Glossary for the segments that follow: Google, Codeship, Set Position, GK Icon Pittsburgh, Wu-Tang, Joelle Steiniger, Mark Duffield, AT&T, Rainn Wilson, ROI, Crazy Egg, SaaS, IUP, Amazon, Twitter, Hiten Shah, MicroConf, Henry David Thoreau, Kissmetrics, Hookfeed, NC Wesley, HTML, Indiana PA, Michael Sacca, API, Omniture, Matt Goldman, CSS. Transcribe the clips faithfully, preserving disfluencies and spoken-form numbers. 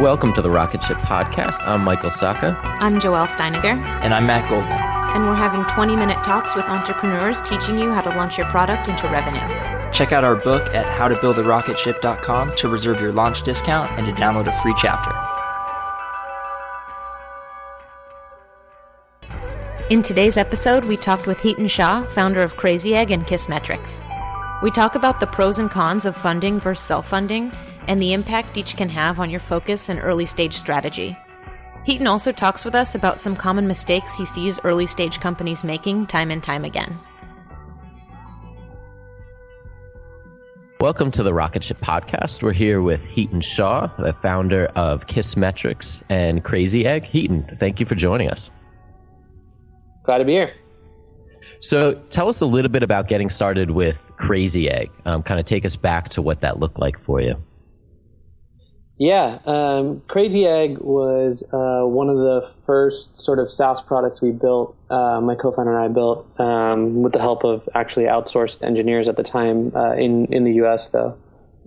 Welcome to the Rocket Ship Podcast. I'm Michael Sacca. I'm Joelle Steiniger. And I'm Matt Goldman. And we're having twenty-minute talks with entrepreneurs teaching you how to launch your product into revenue. Check out our book at how to build a rocket ship dot com to reserve your launch discount and to download a free chapter. In today's episode, we talked with Hiten Shah, founder of Crazy Egg and Kissmetrics. We talk about the pros and cons of funding versus self-funding, and the impact each can have on your focus and early-stage strategy. Hiten also talks with us about some common mistakes he sees early-stage companies making time and time again. Welcome to the Rocket Ship Podcast. We're here with Hiten Shah, the founder of Kissmetrics and Crazy Egg. Hiten, thank you for joining us. Glad to be here. So tell us a little bit about getting started with Crazy Egg. Um, kind of take us back to what that looked like for you. Yeah, um, Crazy Egg was uh, one of the first sort of SaaS products we built, uh, my co-founder and I built, um, with the help of actually outsourced engineers at the time uh, in, in the U S though.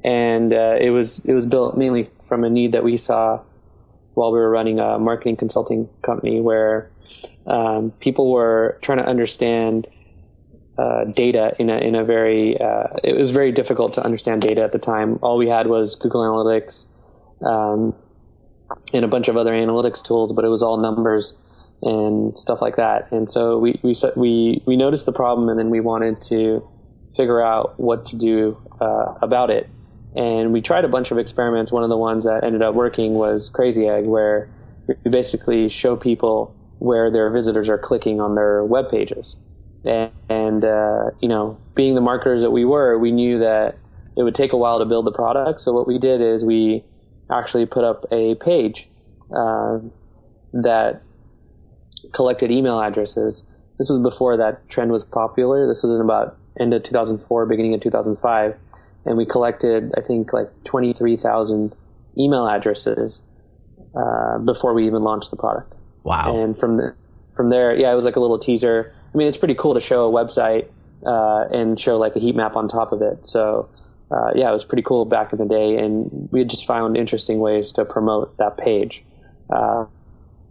And uh, it was it was built mainly from a need that we saw while we were running a marketing consulting company where um, people were trying to understand Uh, data in a in a very uh, it was very difficult to understand data at the time. All we had was Google Analytics um, and a bunch of other analytics tools, but it was all numbers and stuff like that. And so we we we we noticed the problem, and then we wanted to figure out what to do uh, about it. And we tried a bunch of experiments. One of the ones that ended up working was Crazy Egg, where we basically show people where their visitors are clicking on their web pages. And, and uh, you know, being the marketers that we were, we knew that it would take a while to build the product. So what we did is we actually put up a page uh, that collected email addresses. This was before that trend was popular. This was in about end of two thousand four, beginning of two thousand five. And we collected, I think, like twenty-three thousand email addresses uh, before we even launched the product. Wow. And from the, from there, yeah, it was like a little teaser. I mean, it's pretty cool to show a website uh, and show like a heat map on top of it. So, uh, yeah, it was pretty cool back in the day. And we had just found interesting ways to promote that page, uh,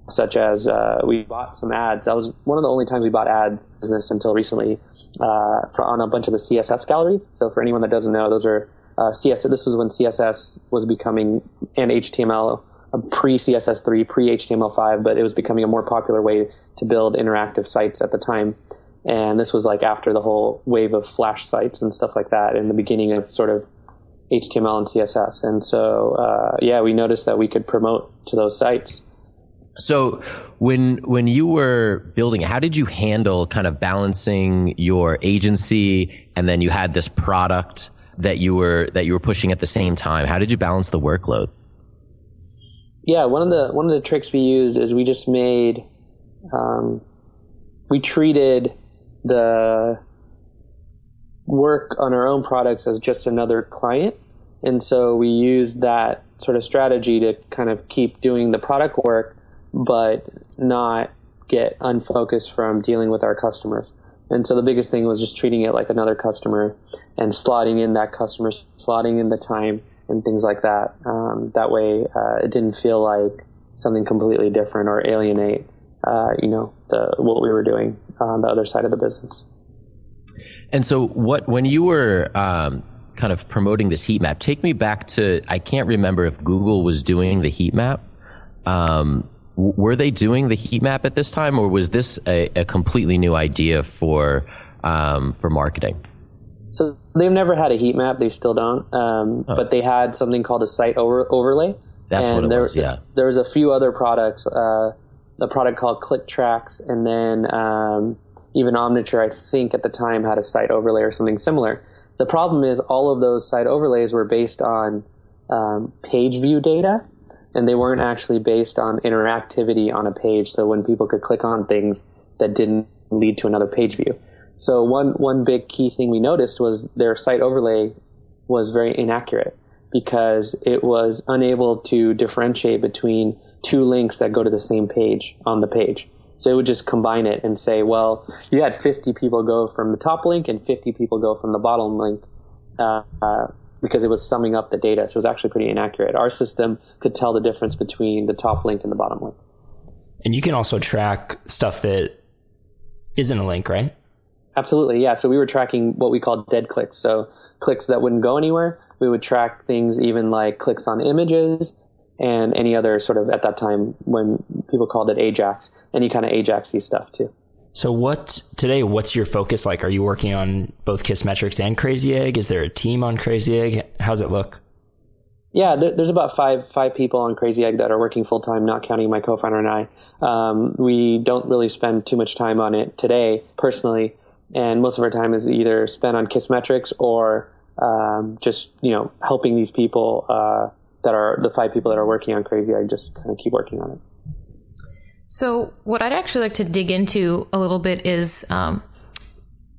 such as uh, we bought some ads. That was one of the only times we bought ads business until recently uh, for, on a bunch of the C S S galleries. So for anyone that doesn't know, those are uh, C S S. This is when C S S was becoming an H T M L, pre-C S S three, pre-H T M L five, but it was becoming a more popular way to build interactive sites at the time. And this was like after the whole wave of Flash sites and stuff like that in the beginning of sort of H T M L and C S S. And so, uh, yeah, we noticed that we could promote to those sites. So when when you were building, how did you handle kind of balancing your agency and then you had this product that you were that you were pushing at the same time? How did you balance the workload? Yeah, one of the one of the tricks we used is we just made um, we treated the work on our own products as just another client, and so we used that sort of strategy to kind of keep doing the product work, but not get unfocused from dealing with our customers. And so the biggest thing was just treating it like another customer and slotting in that customer, slotting in the time, and things like that. Um, that way, uh, it didn't feel like something completely different or alienate, uh, you know, the, what we were doing on the other side of the business. And so what, when you were, um, kind of promoting this heat map, take me back to, I can't remember if Google was doing the heat map. Um, w- were they doing the heat map at this time, or was this a, a completely new idea for, um, for marketing? So they've never had a heat map. They still don't. Um, oh. But they had something called a site over, overlay. That's and what it there, was, yeah. There was a few other products, uh, a product called ClickTracks, and then um, even Omniture, I think, at the time had a site overlay or something similar. The problem is all of those site overlays were based on um, page view data, and they weren't actually based on interactivity on a page, so when people could click on things that didn't lead to another page view. So one, one big key thing we noticed was their site overlay was very inaccurate because it was unable to differentiate between two links that go to the same page on the page. So it would just combine it and say, well, you had fifty people go from the top link and fifty people go from the bottom link uh, uh, because it was summing up the data. So it was actually pretty inaccurate. Our system could tell the difference between the top link and the bottom link. And you can also track stuff that isn't a link, right? Absolutely, yeah. So we were tracking what we called dead clicks. So clicks that wouldn't go anywhere. We would track things even like clicks on images and any other sort of, at that time when people called it Ajax, any kind of Ajaxy stuff too. So what today, what's your focus like? Are you working on both Kissmetrics and Crazy Egg? Is there a team on Crazy Egg? How's it look? Yeah, there, there's about five five people on Crazy Egg that are working full-time, not counting my co-founder and I. Um, we don't really spend too much time on it today, personally. And most of our time is either spent on Kissmetrics or um, just, you know, helping these people uh, that are the five people that are working on Crazy Egg just kind of keep working on it. So what I'd actually like to dig into a little bit is um,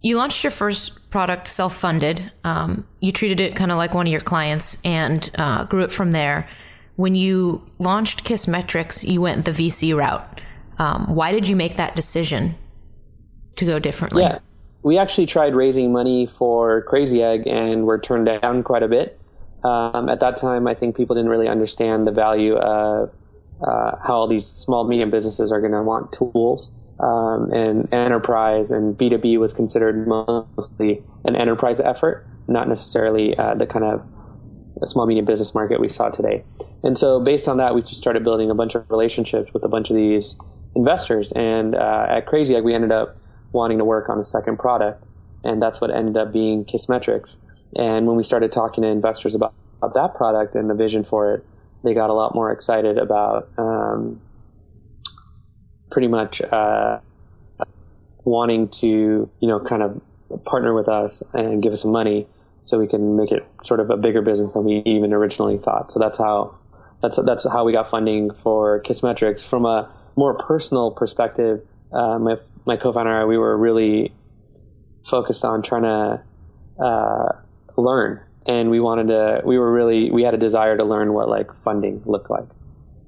you launched your first product self-funded. Um, you treated it kind of like one of your clients and uh, grew it from there. When you launched Kissmetrics, you went the V C route. Um, why did you make that decision to go differently? Yeah. We actually tried raising money for Crazy Egg and were turned down quite a bit. Um, at that time, I think people didn't really understand the value of uh, how all these small, medium businesses are going to want tools. Um, and enterprise and B two B was considered mostly an enterprise effort, not necessarily uh, the kind of small, medium business market we saw today. And so based on that, we just started building a bunch of relationships with a bunch of these investors. And uh, at Crazy Egg, we ended up wanting to work on a second product, and that's what ended up being Kissmetrics. And when we started talking to investors about, about that product and the vision for it, they got a lot more excited about um, pretty much uh, wanting to, you know, kind of partner with us and give us some money so we can make it sort of a bigger business than we even originally thought. So that's how that's that's how we got funding for Kissmetrics. From a more personal perspective, uh, my my co-founder and I, we were really focused on trying to uh, learn, and we wanted to. We were really we had a desire to learn what like funding looked like,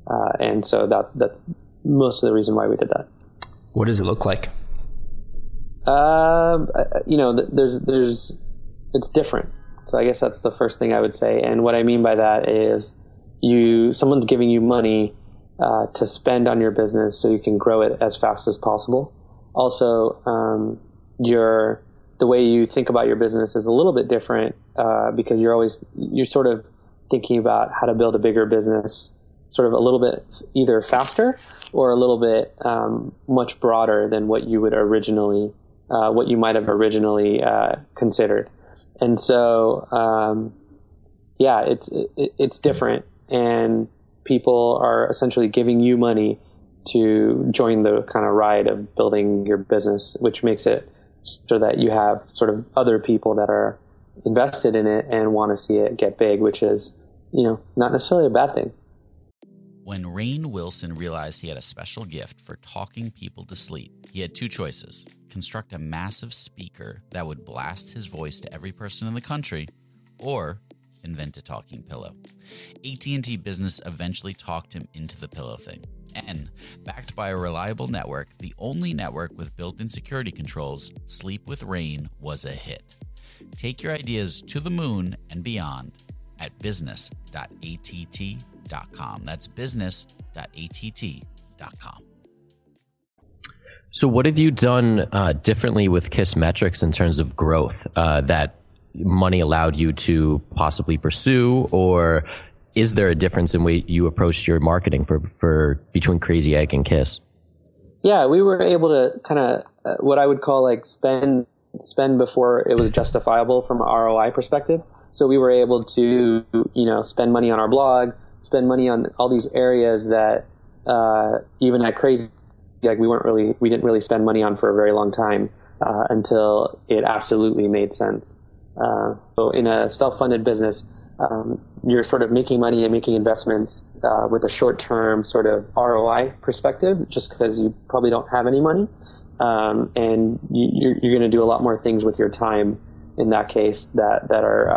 uh, and so that that's most of the reason why we did that. What does it look like? Um, uh, you know, there's there's it's different. So I guess that's the first thing I would say. And what I mean by that is, you someone's giving you money uh, to spend on your business so you can grow it as fast as possible. Also, um, your the way you think about your business is a little bit different uh, because you're always you're sort of thinking about how to build a bigger business, sort of a little bit either faster or a little bit um, much broader than what you would originally, uh, what you might have originally uh, considered. And so, um, yeah, it's it, it's different, and people are essentially giving you money to join the kind of ride of building your business, which makes it so that you have sort of other people that are invested in it and want to see it get big, which is, you know, not necessarily a bad thing. When Rainn Wilson realized he had a special gift for talking people to sleep, he had two choices: construct a massive speaker that would blast his voice to every person in the country, or invent a talking pillow. A T and T Business eventually talked him into the pillow thing. And backed by a reliable network, the only network with built-in security controls, Sleep with Rainn was a hit. Take your ideas to the moon and beyond at business dot A T T dot com. That's business dot A T T dot com. So what have you done uh, differently with Kissmetrics in terms of growth uh, that money allowed you to possibly pursue? Or is there a difference in way you approached your marketing for, for between Crazy Egg and Kiss? Yeah, we were able to kind of uh, what I would call like spend spend before it was justifiable from an R O I perspective. So we were able to, you know, spend money on our blog, spend money on all these areas that uh, even at Crazy, like we weren't really, we didn't really spend money on for a very long time uh, until it absolutely made sense. Uh, so in a self-funded business, um, you're sort of making money and making investments uh, with a short-term sort of R O I perspective, just because you probably don't have any money, um, and you, you're, you're going to do a lot more things with your time in that case that that are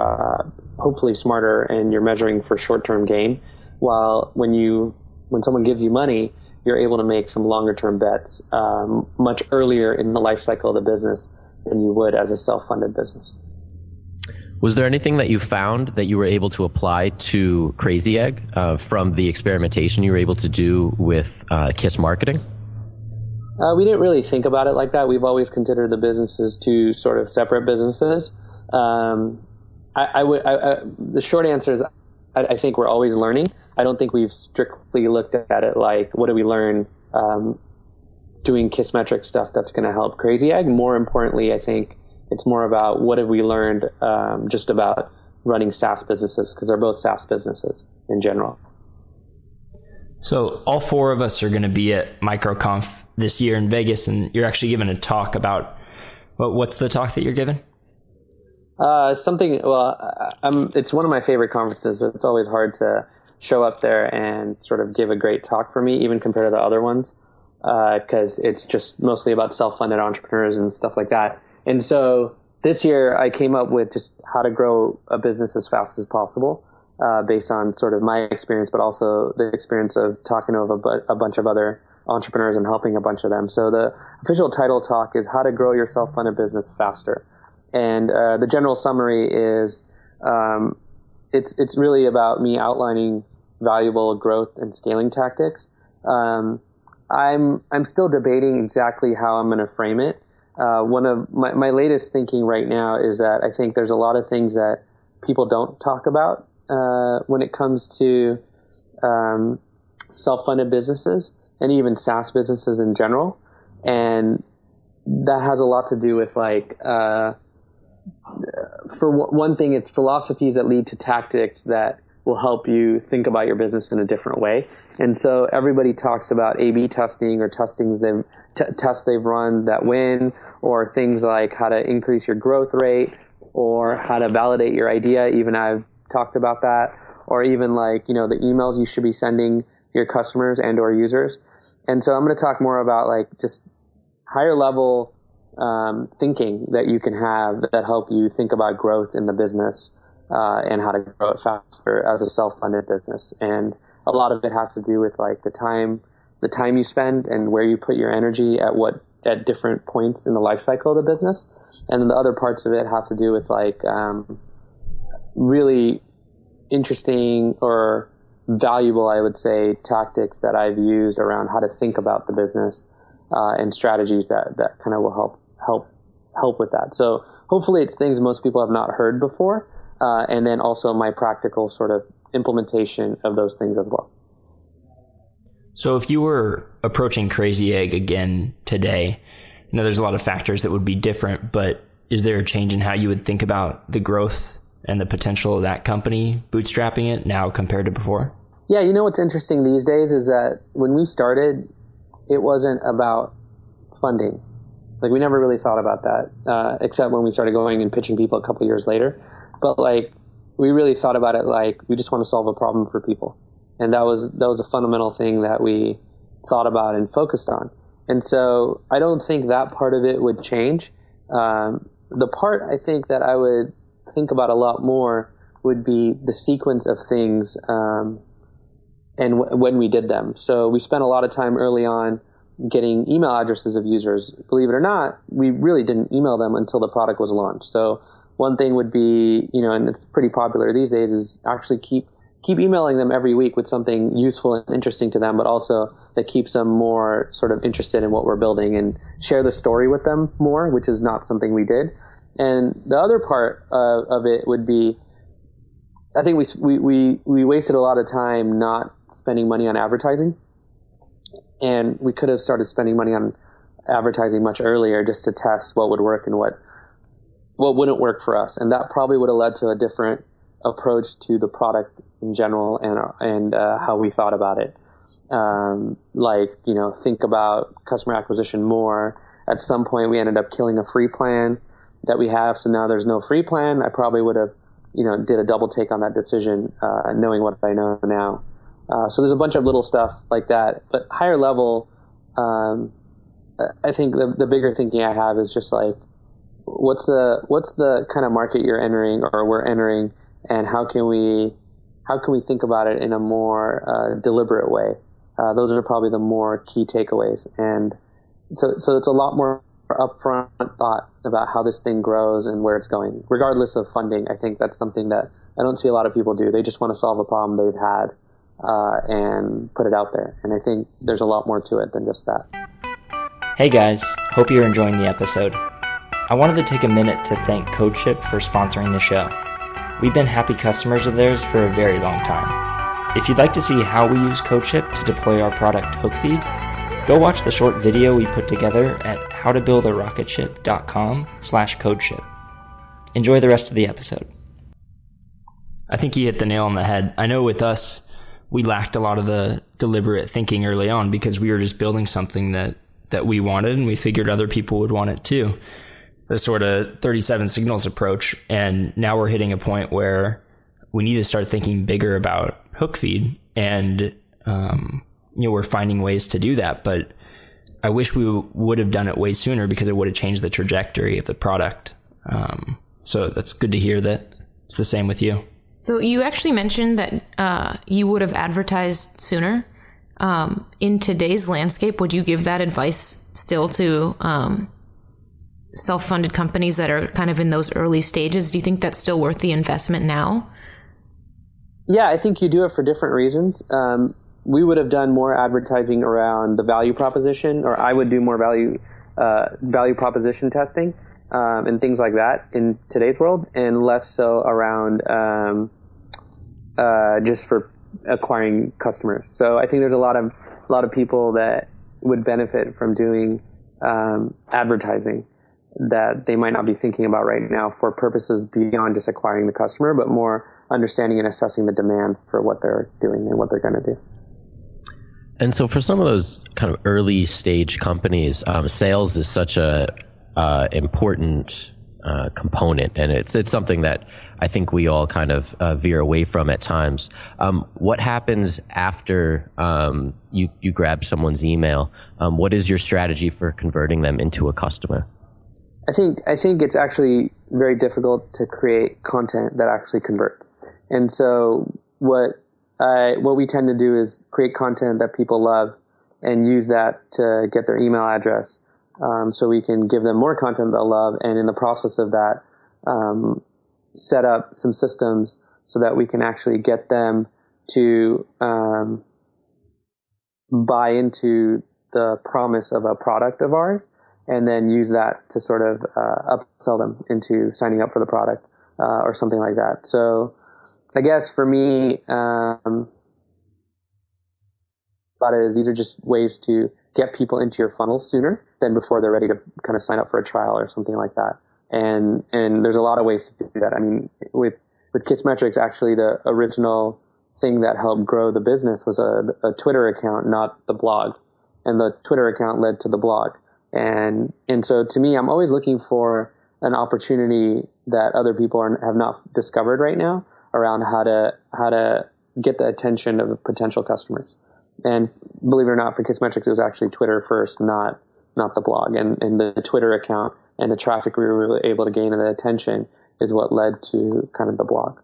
uh, hopefully smarter, and you're measuring for short-term gain. While when you when someone gives you money, you're able to make some longer-term bets um, much earlier in the life cycle of the business than you would as a self-funded business. Was there anything that you found that you were able to apply to Crazy Egg uh, from the experimentation you were able to do with uh, Kiss Marketing? Uh, we didn't really think about it like that. We've always considered the businesses two sort of separate businesses. Um, I, I would. I, I, the short answer is, I, I think we're always learning. I don't think we've strictly looked at it like, what do we learn um, doing Kissmetric stuff that's going to help Crazy Egg? More importantly, I think it's more about what have we learned um, just about running SaaS businesses, because they're both SaaS businesses in general. So all four of us are going to be at MicroConf this year in Vegas, and you're actually giving a talk about, well, what's the talk that you're giving? Uh, something, well, I'm, it's one of my favorite conferences. So it's always hard to show up there and sort of give a great talk for me, even compared to the other ones, because uh, it's just mostly about self-funded entrepreneurs and stuff like that. And so this year I came up with just how to grow a business as fast as possible uh, based on sort of my experience, but also the experience of talking to a, bu- a bunch of other entrepreneurs and helping a bunch of them. So the official title talk is How to Grow Your Self-Funded Business Faster. And uh, the general summary is um, it's it's really about me outlining valuable growth and scaling tactics. Um, I'm I'm still debating exactly how I'm going to frame it. Uh, one of my, my latest thinking right now is that I think there's a lot of things that people don't talk about uh, when it comes to um, self-funded businesses and even SaaS businesses in general. And that has a lot to do with like, uh, for w- one thing, it's philosophies that lead to tactics that will help you think about your business in a different way. And so everybody talks about A B testing or testings they've, t- tests they've run that win, or things like how to increase your growth rate or how to validate your idea. Even I've talked about that, or even like, you know, the emails you should be sending your customers and or users. And so I'm going to talk more about like just higher level um, thinking that you can have that help you think about growth in the business. Uh, and how to grow it faster as a self-funded business. And a lot of it has to do with like the time, the time you spend and where you put your energy at what, at different points in the life cycle of the business. And then the other parts of it have to do with like, um, really interesting or valuable, I would say, tactics that I've used around how to think about the business, uh, and strategies that, that kind of will help, help, help with that. So hopefully it's things most people have not heard before. Uh, and then also my practical sort of implementation of those things as well. So if you were approaching Crazy Egg again today, I know there's a lot of factors that would be different, but is there a change in how you would think about the growth and the potential of that company, bootstrapping it now compared to before? Yeah, you know what's interesting these days is that when we started, it wasn't about funding. Like we never really thought about that, uh, except when we started going and pitching people a couple years later. But like, we really thought about it like we just want to solve a problem for people, and that was that was a fundamental thing that we thought about and focused on. And so I don't think that part of it would change. Um, the part I think that I would think about a lot more would be the sequence of things um, and w- when we did them. So we spent a lot of time early on getting email addresses of users. Believe it or not, we really didn't email them until the product was launched. So one thing would be, you know, and it's pretty popular these days, is actually keep keep emailing them every week with something useful and interesting to them, but also that keeps them more sort of interested in what we're building, and share the story with them more, which is not something we did. And the other part uh, of it would be, I think we, we, we wasted a lot of time not spending money on advertising, and we could have started spending money on advertising much earlier just to test what would work and what what wouldn't work for us. And that probably would have led to a different approach to the product in general and and uh, how we thought about it. Um, like, you know, think about customer acquisition more. At some point we ended up killing a free plan that we have, so now there's no free plan. I probably would have, you know, did a double take on that decision, uh, knowing what I know now. Uh, so there's a bunch of little stuff like that. But higher level, um, I think the, the bigger thinking I have is just like, What's the what's the kind of market you're entering or we're entering, and how can we how can we think about it in a more uh, deliberate way? Uh, those are probably the more key takeaways, and so so it's a lot more upfront thought about how this thing grows and where it's going, regardless of funding. I think that's something that I don't see a lot of people do. They just want to solve a problem they've had uh, and put it out there, and I think there's a lot more to it than just that. Hey guys, hope you're enjoying the episode. I wanted to take a minute to thank Codeship for sponsoring the show. We've been happy customers of theirs for a very long time. If you'd like to see how we use Codeship to deploy our product Hookfeed, go watch the short video we put together at howtobuildarocketship dot com slash codeship. Enjoy the rest of the episode. I think you hit the nail on the head. I know with us, we lacked a lot of the deliberate thinking early on because we were just building something that, that we wanted, and we figured other people would want it too. The sort of thirty-seven signals approach, and now we're hitting a point where we need to start thinking bigger about Hookfeed, and um, you know, we're finding ways to do that. But I wish we w- would have done it way sooner because it would have changed the trajectory of the product. Um, so that's good to hear that it's the same with you. So you actually mentioned that uh, you would have advertised sooner. Um, in today's landscape, would you give that advice still to Um, self-funded companies that are kind of in those early stages? Do you think that's still worth the investment now? Yeah, I think you do it for different reasons. Um, we would have done more advertising around the value proposition, or I would do more value uh, value proposition testing um, and things like that in today's world, and less so around um, uh, just for acquiring customers. So I think there's a lot of a lot of people that would benefit from doing um, advertising. that they might not be thinking about right now for purposes beyond just acquiring the customer, but more understanding and assessing the demand for what they're doing and what they're going to do. And so for some of those kind of early stage companies, um, sales is such a uh, important uh, component, and it's it's something that I think we all kind of uh, veer away from at times. Um, what happens after um, you, you grab someone's email? Um, what is your strategy for converting them into a customer? I think I think it's actually very difficult to create content that actually converts. And so what I, what we tend to do is create content that people love and use that to get their email address, um, so we can give them more content they'll love, and in the process of that, um, set up some systems so that we can actually get them to um, buy into the promise of a product of ours, and then use that to sort of uh, upsell them into signing up for the product uh, or something like that. So I guess for me, um, about it is these are just ways to get people into your funnel sooner than before they're ready to kind of sign up for a trial or something like that. And and there's a lot of ways to do that. I mean, with, with Kissmetrics, actually the original thing that helped grow the business was a, a Twitter account, not the blog. And the Twitter account led to the blog. And and so to me, I'm always looking for an opportunity that other people are, have not discovered right now around how to how to get the attention of potential customers. And believe it or not, for Kissmetrics, it was actually Twitter first, not not the blog. And, and the Twitter account and the traffic we were able to gain and the attention is what led to kind of the blog.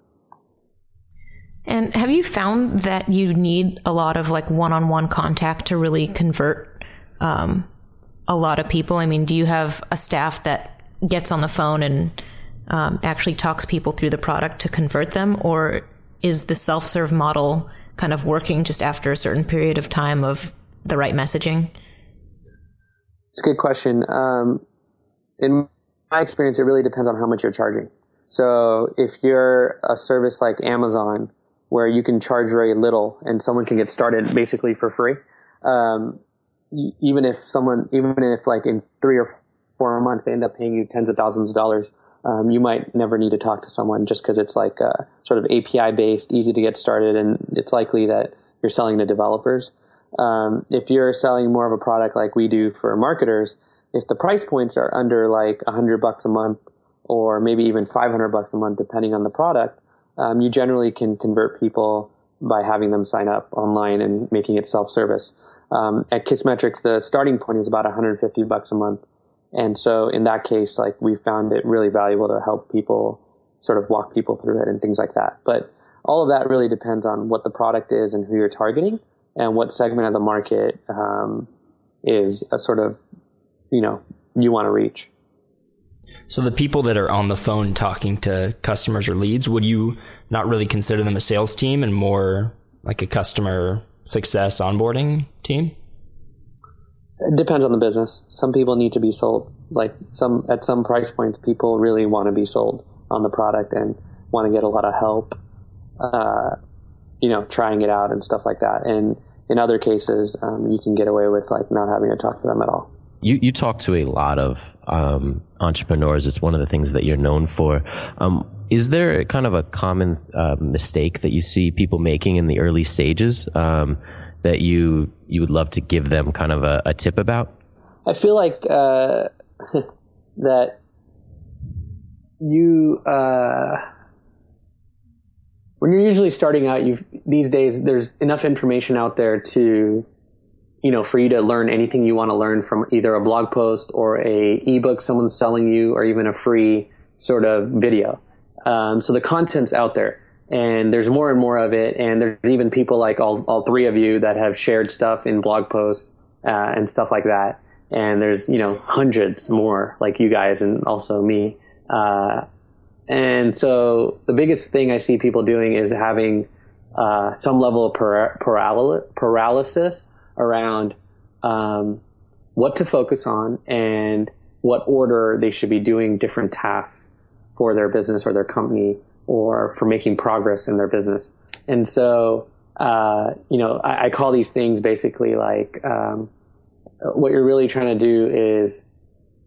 And have you found that you need a lot of like one-on-one contact to really convert um, a lot of people? I mean, do you have a staff that gets on the phone and um, actually talks people through the product to convert them? Or is the self-serve model kind of working just after a certain period of time of the right messaging? It's a good question. Um, in my experience, it really depends on how much you're charging. So if you're a service like Amazon, where you can charge very little and someone can get started basically for free, um, even if someone, even if like in three or four months they end up paying you tens of thousands of dollars, um, you might never need to talk to someone just because it's like a sort of A P I based, easy to get started, and it's likely that you're selling to developers. Um, if you're selling more of a product like we do for marketers, if the price points are under like a hundred bucks a month or maybe even five hundred bucks a month, depending on the product, um, you generally can convert people by having them sign up online and making it self-service. Um, at Kissmetrics, the starting point is about one hundred fifty bucks a month. And so in that case, like we found it really valuable to help people sort of walk people through it and things like that. But all of that really depends on what the product is and who you're targeting and what segment of the market um, is a sort of, you know, you want to reach. So the people that are on the phone talking to customers or leads, would you not really consider them a sales team and more like a customer success onboarding team? It depends on the business. Some people need to be sold. Like some at some price points, people really want to be sold on the product and want to get a lot of help, uh, you know, trying it out and stuff like that. And in other cases, um, you can get away with like not having to talk to them at all. You you talk to a lot of um, entrepreneurs. It's one of the things that you're known for. Um, is there kind of a common uh, mistake that you see people making in the early stages um, that you you would love to give them kind of a, a tip about? I feel like uh, that you uh, when you're usually starting out, you these days there's enough information out there to, you know, for you to learn anything you want to learn from either a blog post or a ebook someone's selling you, or even a free sort of video. Um, so the content's out there, and there's more and more of it. And there's even people like all, all three of you that have shared stuff in blog posts uh, and stuff like that. And there's, you know, hundreds more like you guys and also me. Uh, and so the biggest thing I see people doing is having uh, some level of para- paral- paralysis around um, what to focus on and what order they should be doing different tasks for their business or their company or for making progress in their business. And so, uh, you know, I, I call these things basically like um, what you're really trying to do is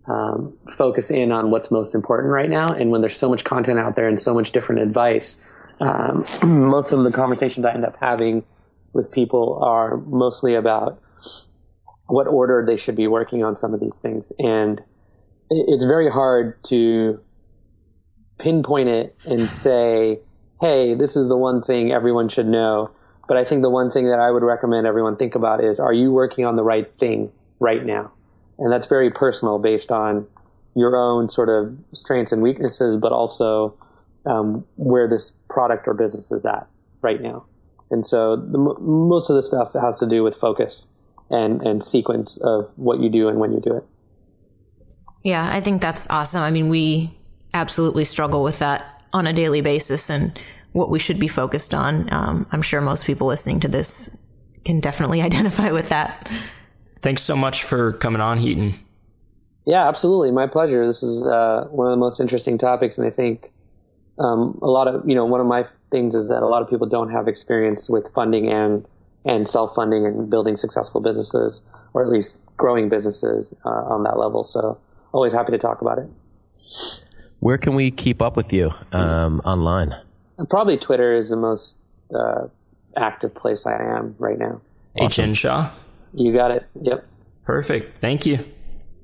um, focus in on what's most important right now. And when there's so much content out there and so much different advice, um, most of the conversations I end up having with people are mostly about what order they should be working on some of these things. And it's very hard to pinpoint it and say, hey, this is the one thing everyone should know. But I think the one thing that I would recommend everyone think about is, are you working on the right thing right now? And that's very personal based on your own sort of strengths and weaknesses, but also um, where this product or business is at right now. And so the, most of the stuff has to do with focus and, and sequence of what you do and when you do it. Yeah, I think that's awesome. I mean, we absolutely struggle with that on a daily basis and what we should be focused on. Um, I'm sure most people listening to this can definitely identify with that. Thanks so much for coming on, Hiten. Yeah, absolutely. My pleasure. This is uh, one of the most interesting topics. And I think um, a lot of, you know, one of my things is that a lot of people don't have experience with funding and, and self-funding and building successful businesses, or at least growing businesses uh, on that level. So always happy to talk about it. Where can we keep up with you um, online? Probably Twitter is the most uh, active place I am right now. Awesome. Hiten Shah. You got it. Yep. Perfect. Thank you.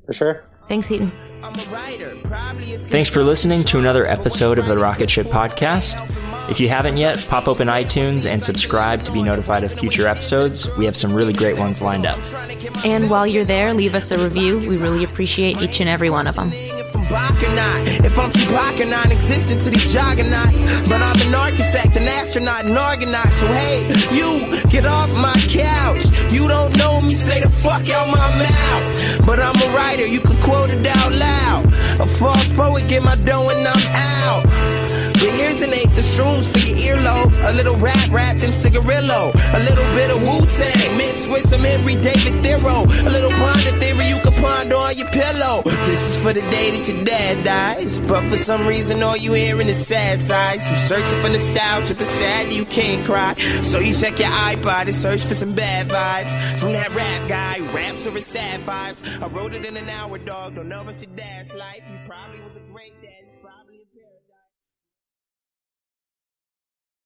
For sure. Thanks, Hiten. Thanks for listening to another episode of the Rocket Ship Podcast. If you haven't yet, pop open iTunes and subscribe to be notified of future episodes. We have some really great ones lined up. And while you're there, leave us a review. We really appreciate each and every one of them. If I'm keep rocking, I existed to these juggernauts, but I'm an architect, an astronaut, an organoid. So hey, you get off my couch. You don't know me, say the fuck out my mouth. But I'm a writer, you can quote it out loud. A false poet, get my dough and I'm out. But here's an eighth of shrooms for your earlobe. A little rap wrapped in cigarillo. A little bit of Wu-Tang mixed with some Henry David Thoreau. A little ponder theory you can ponder on your pillow. This is for the day that your dad dies, but for some reason all you hearing is sad sighs. You're searching for nostalgia, but sadly you can't cry. So you check your iPod and search for some bad vibes from that rap guy who raps over sad vibes. I wrote it in an hour, dog. Don't know about your dad's life. You probably was a great dad. Probably a paradise.